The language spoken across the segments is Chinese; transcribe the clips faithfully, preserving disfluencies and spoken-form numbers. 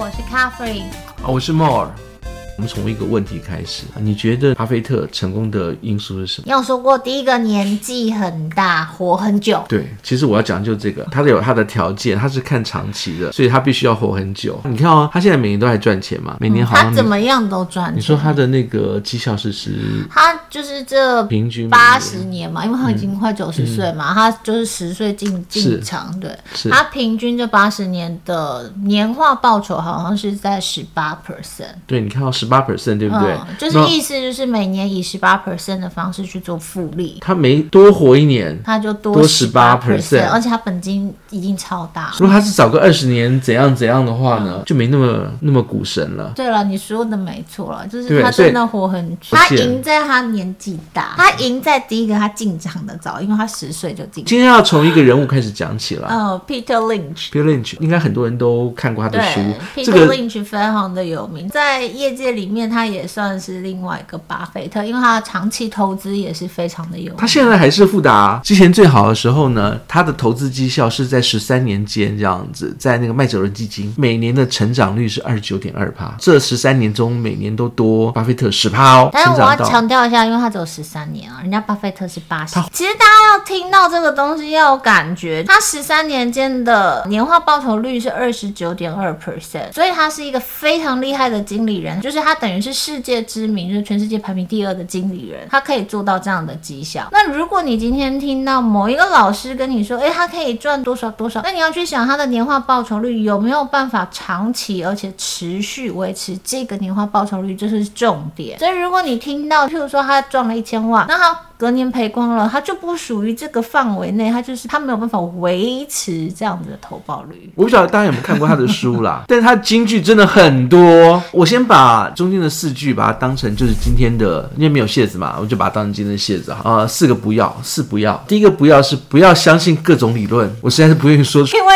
我是 Caffrey， 我是 More。我们从一个问题开始，你觉得巴菲特成功的因素是什么？你有说过第一个年纪很大，活很久。对，其实我要讲就这个，他有他的条件，他是看长期的，所以他必须要活很久。你看哦，他现在每年都还赚钱嘛，每年好像、嗯、他怎么样都赚钱。你说他的那个绩效是十，他就是这平均八十年嘛，因为他已经快九十岁嘛、嗯嗯，他就是十岁进进场，对，他平均这八十年的年化报酬好像是在十八 percent。对，你看到十。百分之十八 对不对、嗯、就是意思就是每年以 百分之十八 的方式去做复利，他没多活一年他就多 百分之十八， 而且他本金已经超大了。如果他是早个二十年怎样怎样的话呢、嗯、就没那么那么股神了。对了，你说的没错了，就是他真的活很久，他赢在他年纪大，他赢在第一个他进场的早，因为他十岁就进场。今天要从一个人物开始讲起了、嗯、Peter Lynch Peter Lynch 应该很多人都看过他的书，对、这个、Peter Lynch 非常的有名，在业界里里面他也算是另外一个巴菲特，因为他的长期投资也是非常的有名。他现在还是富达之前最好的时候呢，他的投资绩效是在十三年间这样子，在那个麦哲伦基金每年的成长率是 百分之二十九点二， 这十三年中每年都多巴菲特 百分之十 哦。但是我要强调一下，因为他只有十三年啊，人家巴菲特是八十。其实大家要听到这个东西要有感觉，他十三年间的年化报酬率是 百分之二十九点二， 所以他是一个非常厉害的经理人，就是他他等于是世界知名，就是全世界排名第二的经理人，他可以做到这样的绩效。那如果你今天听到某一个老师跟你说，哎，他可以赚多少多少，那你要去想他的年化报酬率有没有办法长期而且持续维持这个年化报酬率，这是重点。所以如果你听到，譬如说他赚了一千万，那他隔年赔光了，他就不属于这个范围内，他就是他没有办法维持这样子的投报率。我不晓得大家有没有看过他的书啦，但是他金句真的很多。我先把中间的四句把它当成就是今天的，因为没有楔子嘛，我就把它当成今天的楔子啊、呃。四个不要，四不要。第一个不要是不要相信各种理论，我实在是不愿意说出，因为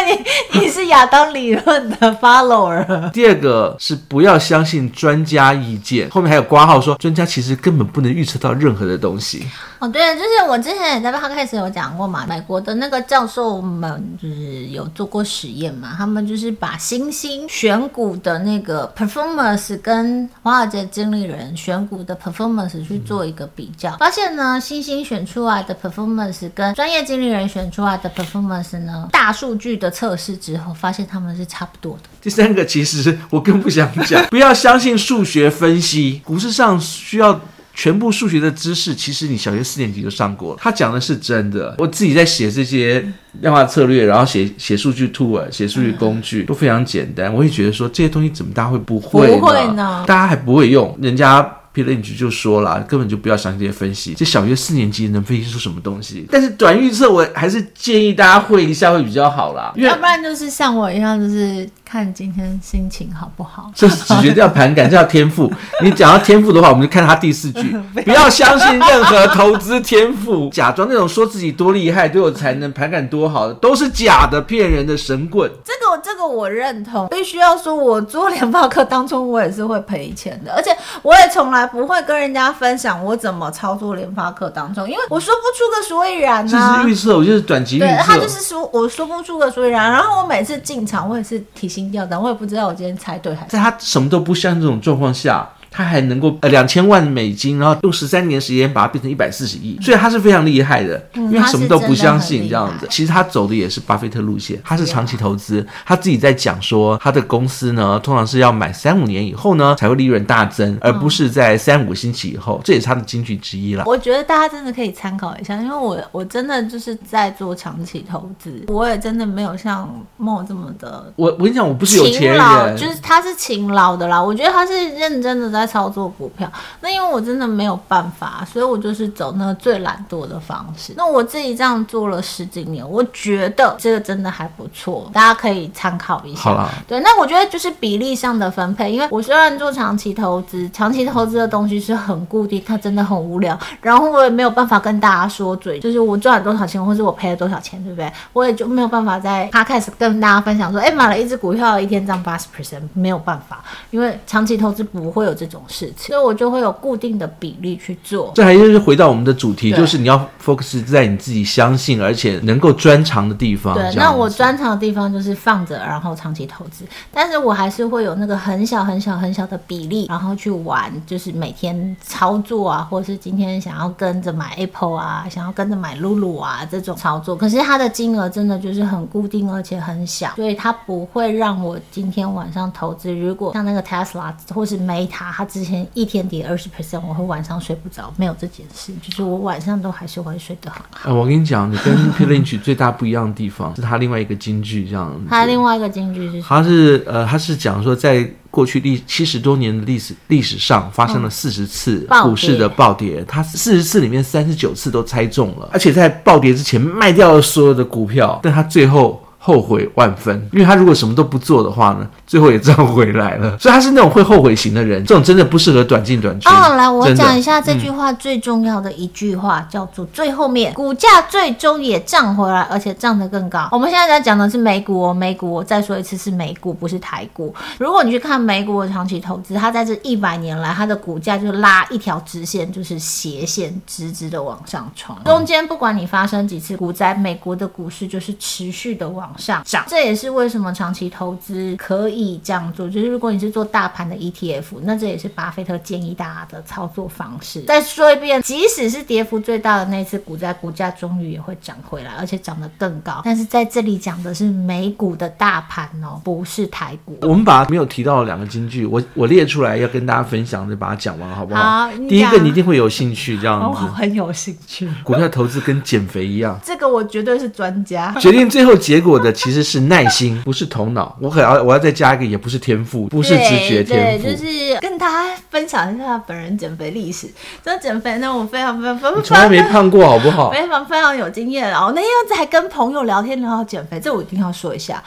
你你是亚当理论的 follower。第二个是不要相信专家意见，后面还有括号说专家其实根本不能预测到任何的东西。哦，对了，就是我之前也在podcast有讲过嘛，美国的那个教授们就是有做过实验嘛，他们就是把新兴选股的那个 performance 跟华尔街经理人选股的 performance 去做一个比较，发现呢，新兴选出来的 performance 跟专业经理人选出来的 performance 呢，大数据的测试之后，发现他们是差不多的。第三个，其实我更不想讲，不要相信数学分析，股市上需要。全部数学的知识其实你小学四年级就上过了，他讲的是真的。我自己在写这些量化策略，然后写写数据 tool， 写数据工具、嗯、都非常简单，我也觉得说这些东西怎么大家会不会呢？不会呢，大家还不会用。人家Peter Lynch 就说了，根本就不要相信这些分析，这小学四年级能分析出什么东西？但是短预测我还是建议大家会一下会比较好啦，要不然就是像我一样，就是看今天心情好不好。这只决定要盘感，这叫天赋。你讲到天赋的话，我们就看他第四句，不要相信任何投资天赋，假装那种说自己多厉害，对我才能盘感多好的，都是假的，骗人的神棍。这个这个我认同，必须要说，我做联发科当初我也是会赔钱的，而且我也从来。不会跟人家分享我怎么操作联发科当中，因为我说不出个所以然啊。这是预测，我就是短期预测。对，他就是说我说不出个所以然。然后我每次进场，我也是提心吊胆，我也不知道我今天猜对还是。在他什么都不像这种状况下。他还能够呃两千万美金，然后用十三年时间把它变成一百四十亿，所以他是非常厉害的，因为他什么都不相信这样子。其实他走的也是巴菲特路线，他是长期投资。他自己在讲说，他的公司呢通常是要买三五年以后呢才会利润大增，而不是在三五星期以后，这也是他的金句之一啦。我觉得大家真的可以参考一下，因为我我真的就是在做长期投资，我也真的没有像Mo这么的。我我跟你讲，我不是有钱人，就是他是勤劳的啦。我觉得他是认真的在。操作股票，那因为我真的没有办法，所以我就是走那个最懒惰的方式。那我自己这样做了十几年，我觉得这个真的还不错，大家可以参考一下。好啦，对，那我觉得就是比例上的分配，因为我虽然做长期投资，长期投资的东西是很固定，它真的很无聊，然后我也没有办法跟大家说嘴，就是我赚了多少钱，或是我赔了多少钱，对不对？我也就没有办法在 podcast 跟大家分享说，哎，买了一只股票一天涨 百分之八十， 没有办法，因为长期投资不会有这种。种事情，所以我就会有固定的比例去做。这还是回到我们的主题，就是你要 focus 在你自己相信而且能够专长的地方。对，那我专长的地方就是放着然后长期投资，但是我还是会有那个很小很小很小的比例然后去玩，就是每天操作啊，或者是今天想要跟着买 Apple 啊，想要跟着买 Lulu 啊，这种操作。可是它的金额真的就是很固定而且很小，所以它不会让我今天晚上投资。如果像那个 Tesla 或是 Meta 它之前一天跌 百分之二十， 我会晚上睡不着，没有这件事，就是我晚上都还是会睡得很好、呃、我跟你讲，你跟 Peter Lynch 最大不一样的地方是他另外一个金句，这样他另外一个金句是他是呃他是讲说在过去历七十多年的历史历史上发生了四十次股市的暴跌，它四十次里面三十九次都猜中了，而且在暴跌之前卖掉了所有的股票，但他最后后悔万分，因为他如果什么都不做的话呢，最后也赚回来了。所以他是那种会后悔型的人，这种真的不适合短进短出。哦，来我讲一下这句话最重要的一句话、嗯、叫做最后面股价最终也涨回来，而且涨得更高。我们现在在讲的是美股哦，美股我再说一次是美股，不是台股。如果你去看美股的长期投资，它在这一百年来它的股价就拉一条直线，就是斜线直直的往上冲，中间不管你发生几次股灾，美国的股市就是持续的往上涨。这也是为什么长期投资可以这样做，就是如果你是做大盘的 E T F， 那这也是巴菲特建议大家的操作方式。再说一遍，即使是跌幅最大的那次股灾，股价终于也会涨回来，而且涨得更高。但是在这里讲的是美股的大盘哦，不是台股。我们把没有提到的两个金句 我, 我列出来要跟大家分享，就把它讲完好不好？好，第一个你一定会有兴趣，这样子、哦、我很有兴趣。股票投资跟减肥一样，这个我绝对是专家。决定最后结果的其实是耐心，不是头脑。我可要我要再加一个，也不是天赋，不是直觉天赋。对，就是跟大家分享一下本人减肥历史。这减肥呢，我非常非常非常，从来没胖过，好不好？非常非常有经验。然后那天还跟朋友聊天聊到减肥，这我一定要说一下。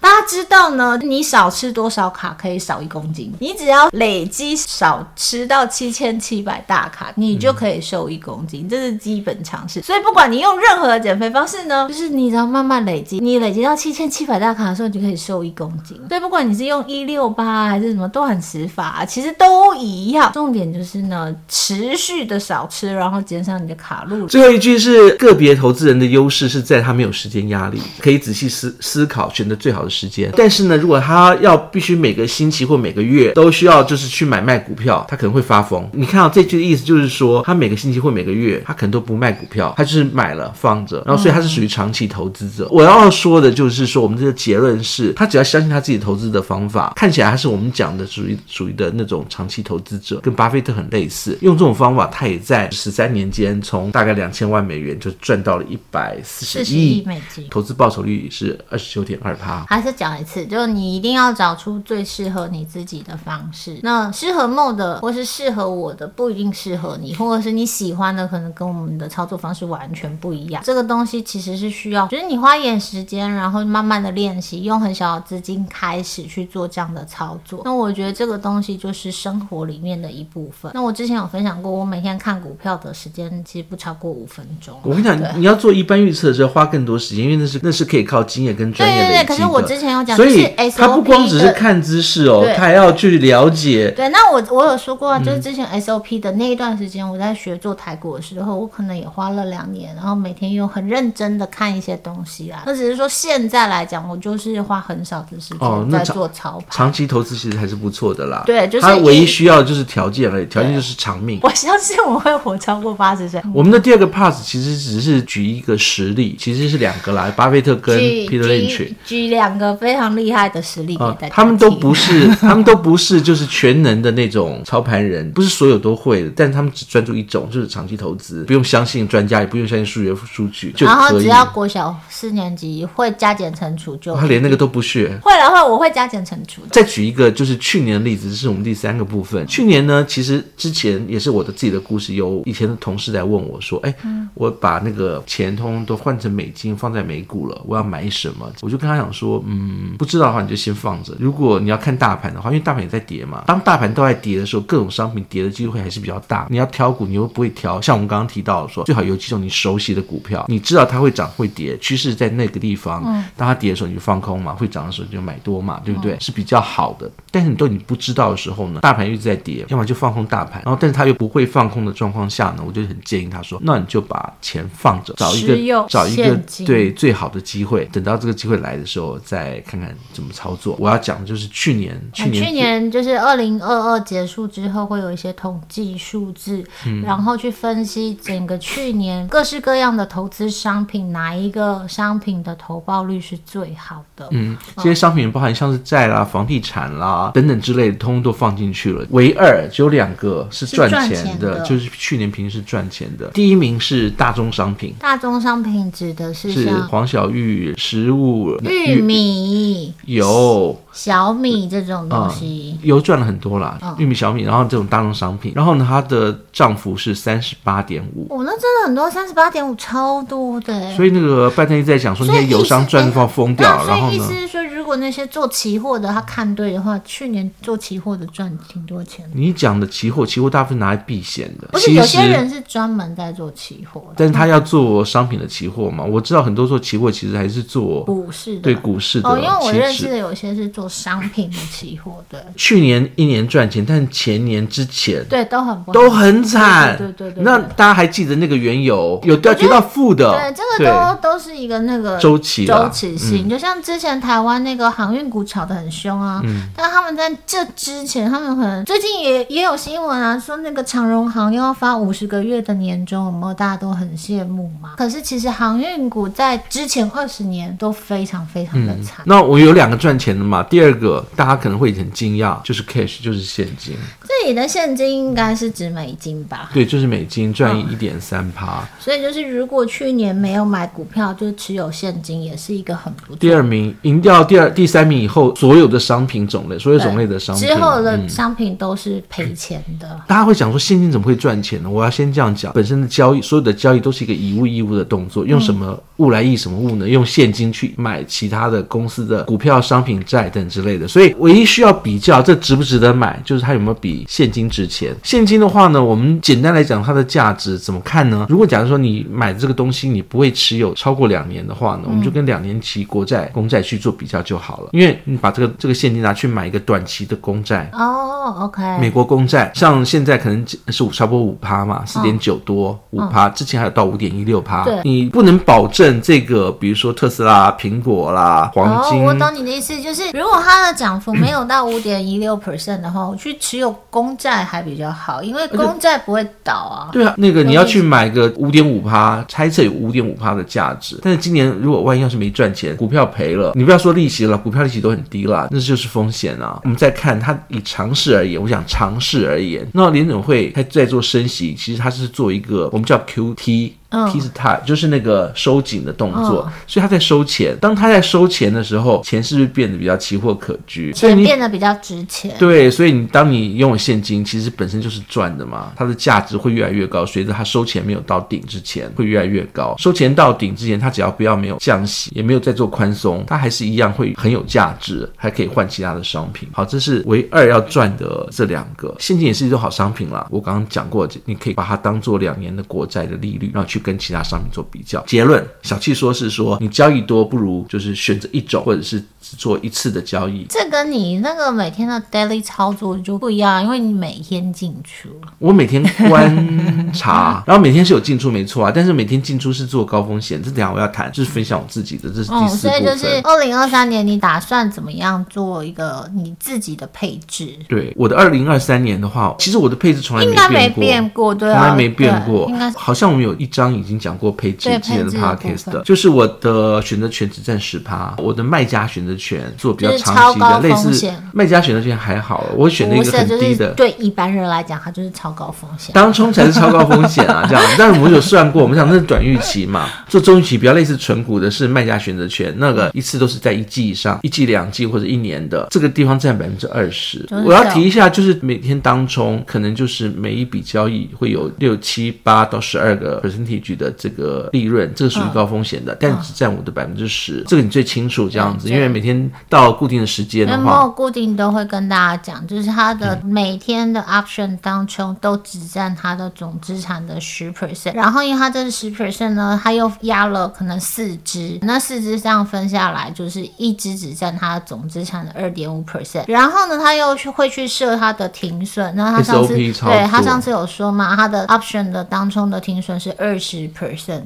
大家知道呢，你少吃多少卡可以少一公斤？你只要累积少吃到七千七百大卡，你就可以瘦一公斤、嗯，这是基本常识。所以不管你用任何的减肥方式呢，就是你只要慢慢累积，你累积到七千七百大卡的时候，你就可以瘦一公斤。所以不管你是用一六八还是什么断食法，其实都一样。重点就是呢，持续的少吃，然后减少你的卡路里。最后一句是个别投资人的优势是在他没有时间压力，可以仔细 思, 思考，选择最好的时间。但是呢，如果他要必须每个星期或每个月都需要就是去买卖股票，他可能会发疯。你看到、哦、这句的意思就是说，他每个星期或每个月他可能都不卖股票，他就是买了放着，然后所以他是属于长期投资者、嗯、我要说的就是说，我们这个结论是他只要相信他自己投资的方法，看起来他是我们讲的属于属于的那种长期投资者，跟巴菲特很类似。用这种方法，他也在十三年间从大概两千万美元就赚到了一百四十亿美金，投资报酬率是 百分之二十九点二。还是讲一次，就是你一定要找出最适合你自己的方式。那适合 Mo 的或是适合我的不一定适合你，或者是你喜欢的可能跟我们的操作方式完全不一样。这个东西其实是需要就是你花一点时间，然后慢慢的练习，用很小的资金开始去做这样的操作。那我觉得这个东西就是生活里面的一部分。那我之前有分享过，我每天看股票的时间其实不超过五分钟。我跟你讲，你要做一般预测的时候花更多时间，因为那是那是可以靠经验跟专业累积的。对对对，可是我之前有讲，所以他不光只是看知识哦，他还要去了解。对，那我我有说过、啊、就是之前 S O P 的那一段时间，我在学做台股的时候，我可能也花了两年，然后每天又很认真的看一些东西啦。那只是说现在来讲，我就是花很少的时间在做操盘、哦、长期投资其实还是不错的啦。对，就是他唯一需要的就是条件而已，条件就是长命。我相信我会活超过八十岁。我们的第二个 pass 其实只是举一个实例，其实是两个啦，巴菲特跟 Peter Lynch 举两个非常厉害的实力给大家、哦、他们都不是他们都不是就是全能的那种操盘人，不是所有都会的，但他们只专注一种，就是长期投资，不用相信专家，也不用相信数学数据就可以。然后只要国小四年级会加减乘除就、哦、他连那个都不学。会了会，我会加减乘除的。再举一个就是去年的例子，是我们第三个部分。去年呢，其实之前也是我的自己的故事，有以前的同事来问我说，哎、嗯，我把那个钱通通都换成美金放在美股了，我要买什么？我就跟他讲说，就嗯不知道的话你就先放着。如果你要看大盘的话，因为大盘也在跌嘛，当大盘都在跌的时候，各种商品跌的机会还是比较大。你要挑股，你又不会挑，像我们刚刚提到说，最好有几种你熟悉的股票，你知道它会涨会跌，趋势在那个地方，当它跌的时候你就放空嘛，会涨的时候你就买多嘛，对不对？是比较好的。但是你都你不知道的时候呢，大盘一直在跌，要么就放空大盘，然后但是它又不会放空的状况下呢，我就很建议他说，那你就把钱放着，找一个找一个对最好的机会，等到这个机会来的时候再看看怎么操作。我要讲的就是去年去年、呃、去年就是二零二二结束之后会有一些统计数字、嗯、然后去分析整个去年各式各样的投资商品，哪一个商品的投报率是最好的。嗯，这些商品包含像是债啦、房地产啦等等之类的，通通都放进去了。唯二只有两个是赚钱的，就是去年平时赚钱的。第一名是大宗商品，大宗商品指的是像是黄小玉、食物、玉米、油、小米这种东西、嗯、油赚了很多啦、嗯、玉米、小米，然后这种大众商品，然后呢它的涨幅是 三十八点五、哦、那真的很多， 三十八点五 超多的。所以那个拜登一直在讲说那些油商赚到疯掉、欸、然后呢，所以意思是说如果那些做期货的他看对的话，去年做期货的赚挺多钱的。你讲的期货，期货大部分拿来避险的，不是有些人是专门在做期货，但是他要做商品的期货嘛。我知道很多做期货其实还是做股市的，对股市的、哦、因为我认识的有些是做做商品的期货的。去年一年赚钱，但前年之前对都很不都很惨。对对 对, 对, 对, 对, 对, 对, 对, 对, 对, 对, 对, 对, 对, 对, 那大家还记得那个原油有掉跌到负的，对这个都都是一个那个周期周期性、嗯、就像之前台湾那个航运股炒得很凶啊、嗯、但他们在这之前，他们可能最近也也有新闻啊，说那个长荣航又要发五十个月的年终，有没有大家都很羡慕嘛？可是其实航运股在之前二十年都非常非常的惨、嗯、那我有两个赚钱的嘛。第二个大家可能会很惊讶，就是 cash， 就是现金。这里的现金应该是指美金吧？对，就是美金赚 百分之一点三、哦、所以就是如果去年没有买股票就持有现金也是一个很不错。第二名赢掉第二、第三名以后所有的商品种类，所有种类的商品之后的商品都是赔钱的、嗯、大家会想说现金怎么会赚钱呢？我要先这样讲，本身的交易，所有的交易都是一个以物易物的动作，用什么物来易什么物呢？用现金去买其他的公司的股票、商品、债等之类的。所以唯一需要比较这值不值得买，就是它有没有比现金值钱。现金的话呢，我们简单来讲它的价值怎么看呢？如果假如说你买这个东西你不会持有超过两年的话呢，我们就跟两年期国债、公债去做比较就好了。因为你把这个这个现金拿去买一个短期的公债，哦 OK， 美国公债像现在可能是差不多 百分之五 嘛， 四点九 多 百分之五， 之前还有到 百分之五点一六。 你不能保证这个，比如说特斯拉、苹果啦、黄金。哦，我懂你的意思，就是如果它的涨幅没有到 百分之五点一六 的话，我去持有公债还比较好，因为公债不会倒啊。对啊，那个你要去买个 百分之五点五， 猜测有 百分之五点五 的价值。但是今年如果万一要是没赚钱，股票赔了，你不要说利息了，股票利息都很低啦，那就是风险啊。我们再看它以常识而言，我想常识而言，那联准会它在做升息，其实它是做一个我们叫 Q T。T 是它就是那个收紧的动作、嗯、所以它在收钱。当它在收钱的时候，钱是不是变得比较奇货可居，钱变得比较值钱。对，所以你当你拥有现金其实本身就是赚的嘛，它的价值会越来越高，随着它收钱没有到顶之前会越来越高。收钱到顶之前，它只要不要没有降息，也没有再做宽松，它还是一样会很有价值，还可以换其他的商品。好，这是唯二要赚的这两个。现金也是一种好商品啦，我刚刚讲过，你可以把它当做两年的国债的利率，然后去跟其他商品做比较。结论，小气说是说你交易多不如就是选择一种，或者是只做一次的交易。这跟你那个每天的 daily 操作就不一样，因为你每天进出。我每天观察然后每天是有进出没错啊，但是每天进出是做高风险，这等一下我要谈，就是分享我自己的，这是第四部分、哦、所以就是二零二三年你打算怎么样做一个你自己的配置。对，我的二零二三年的话，其实我的配置从来没变过，应该没变过。对啊，从来没变过。好像我们有一张已经讲过配置之前的 podcast 的，就是我的选择权只占 百分之十， 我的卖家选择权做比较长期的，类似卖家选择权还好，我选了一个很低的。对一般人来讲它就是超高风险，当冲才是超高风险啊这样。但我们有算过，我们想那是短预期嘛，做中预期比较类似存股的是卖家选择权，那个一次都是在一季以上，一季两季或者一年的，这个地方占 百分之二十。 我要提一下，就是每天当冲可能就是每一笔交易会有六七八到十二个 percentage Mortgage 的这个利润，这个属于高风险的，嗯、但只占我的 百分之十、嗯、这个你最清楚这样子，因为每天到固定的时间的话，那么固定都会跟大家讲，就是他的每天的 option 当中都只占他的总资产的 百分之十， 然后因为他这 百分之十 呢，他又压了可能四只，那四只这样分下来就是一只只占他的总资产的 百分之二点五， 然后呢他又去会去设他的停损，那他上次对他上次有说嘛，他的 option 的当中的停损是 百分之二十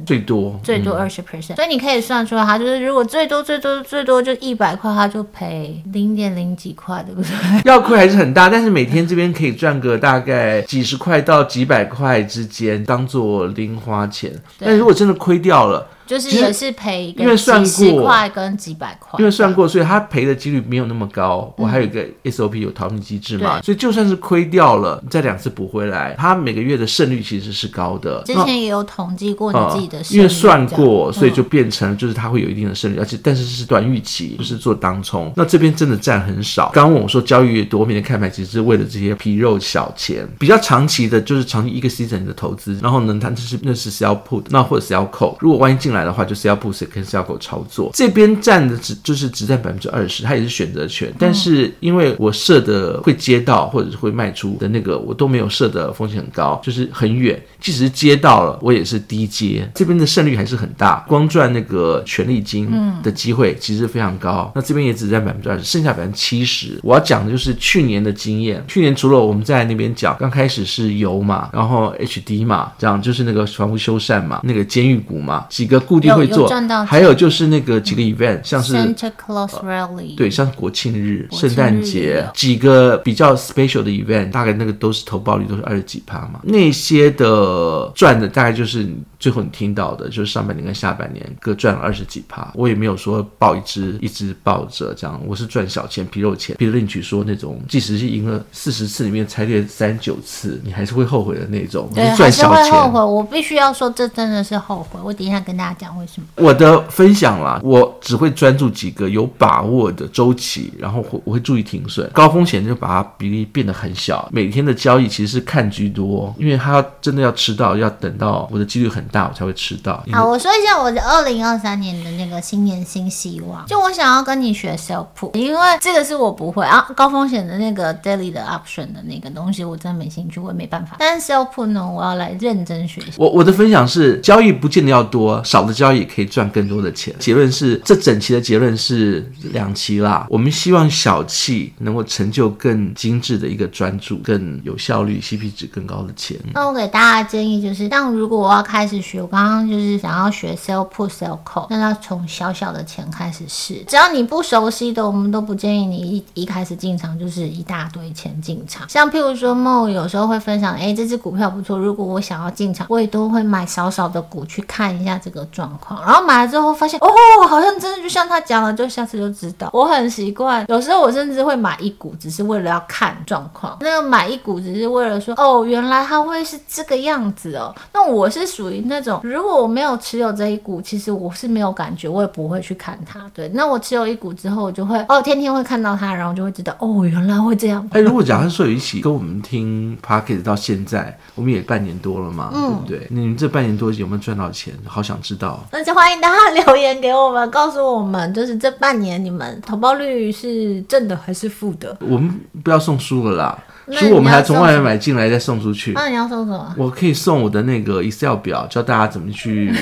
最多最多 百分之二十、嗯、所以你可以算出来他就是如果最多最多最多就一百块，他就赔 零点零 几块，对不对？要亏还是很大，但是每天这边可以赚个大概几十块到几百块之间当做零花钱，但如果真的亏掉了就是也是赔几十块跟几百块，因为算过，所以他赔的几率没有那么高、嗯、我还有一个 S O P 有逃命机制嘛，所以就算是亏掉了再两次补回来，他每个月的胜率其实是高的，之前也有统计过你自己的胜率、嗯、因为算过，所以就变成就是他会有一定的胜率、嗯、而且但是是短预期，就是做当冲，那这边真的占很少。刚问我说交易多面的看牌其实是为了这些皮肉小钱，比较长期的就是长期一个 season 的投资，然后呢它、就是、那是 Sell Put 那或者 Sell Call， 如果万一进来的话就 Sell Put 跟 Sell Call 操作，这边占的只就是只占 百分之二十， 它也是选择权，但是因为我设的会接到或者是会卖出的那个我都没有设的风险很高，就是很远，即使是接到了我也是低接，这边的胜率还是很大，光赚那个权利金的机会其实非常高，那这边也只占 百分之二十， 剩下 百分之七十。 我要讲的就是去年的经验，去年除了我们在那边讲刚开始是油嘛，然后 H D 嘛，这样就是那个房屋修缮嘛，那个监狱股嘛，几个固定会做，还有就是那个几个 event、嗯、像是 Santa Claus Rally、呃、对，像国庆日圣诞节几个比较 special 的 event， 大概那个都是投报率都是二十几%嘛，那些的赚的大概就是最后你听到的就是上半年跟下半年各赚了二十几%，我也没有说抱一只一只抱着这样，我是赚小钱皮肉钱。 Peter Lynch 说那种即使是赢了四十次里面才列三十九次你还是会后悔的那种，对，赚小钱还是会后悔，我必须要说这真的是后悔，我等一下跟大家讲为什么。我的分享啦，我只会专注几个有把握的周期，然后我会注意停损，高风险就把它比例变得很小，每天的交易其实是看居多，因为它真的要吃到要等到我的几率很大我才会吃到。好，我说一下我的二零二三年的那个新年新希望，就我想要跟你学 Sell Put， 因为这个是我不会啊，高风险的那个 daily 的 option 的那个东西我真的没兴趣，我也没办法，但是 Sell Put 呢我要来认真学习。 我, 我的分享是交易不见得要多，少的交易也可以赚更多的钱。结论是这整期的结论是两期啦，我们希望小气能够成就更精致的一个专注更有效率 C P 值更高的钱。那我给大家的建议就是，像如果我要开始学，我刚刚就是想要学 Sell Put Sell Call， 那要从小小的钱开始试，只要你不熟悉的我们都不建议你 一, 一开始进场就是一大堆钱进场，像譬如说 More 有时候会分享，诶这只股票不错，如果我想要进场我也都会买少少的股去看一下这个状况，然后买了之后发现哦，好像真的就像他讲了，就下次就知道，我很习惯，有时候我甚至会买一股只是为了要看状况，那个买一股只是为了说哦原来它会是这个样子哦。那我是属于那种如果我没有持有这一股其实我是没有感觉，我也不会去看它，对，那我持有一股之后我就会哦天天会看到它，然后就会知道哦原来会这样。哎，如果假设说有一起跟我们听 Podcast 到现在我们也半年多了嘛、嗯、对不对？你们这半年多有没有赚到钱，好想知道，那就欢迎大家留言给我们，告诉我们就是这半年你们投报率是正的还是负的。我们不要送书了啦，书我们还从外面买进来再送出去。那你要送什么？我可以送我的那个 Excel 表，教大家怎么去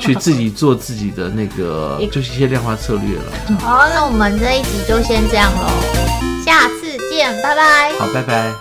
去自己做自己的那个就是一些量化策略了。好，那我们这一集就先这样咯，下次见，拜拜。好，拜拜。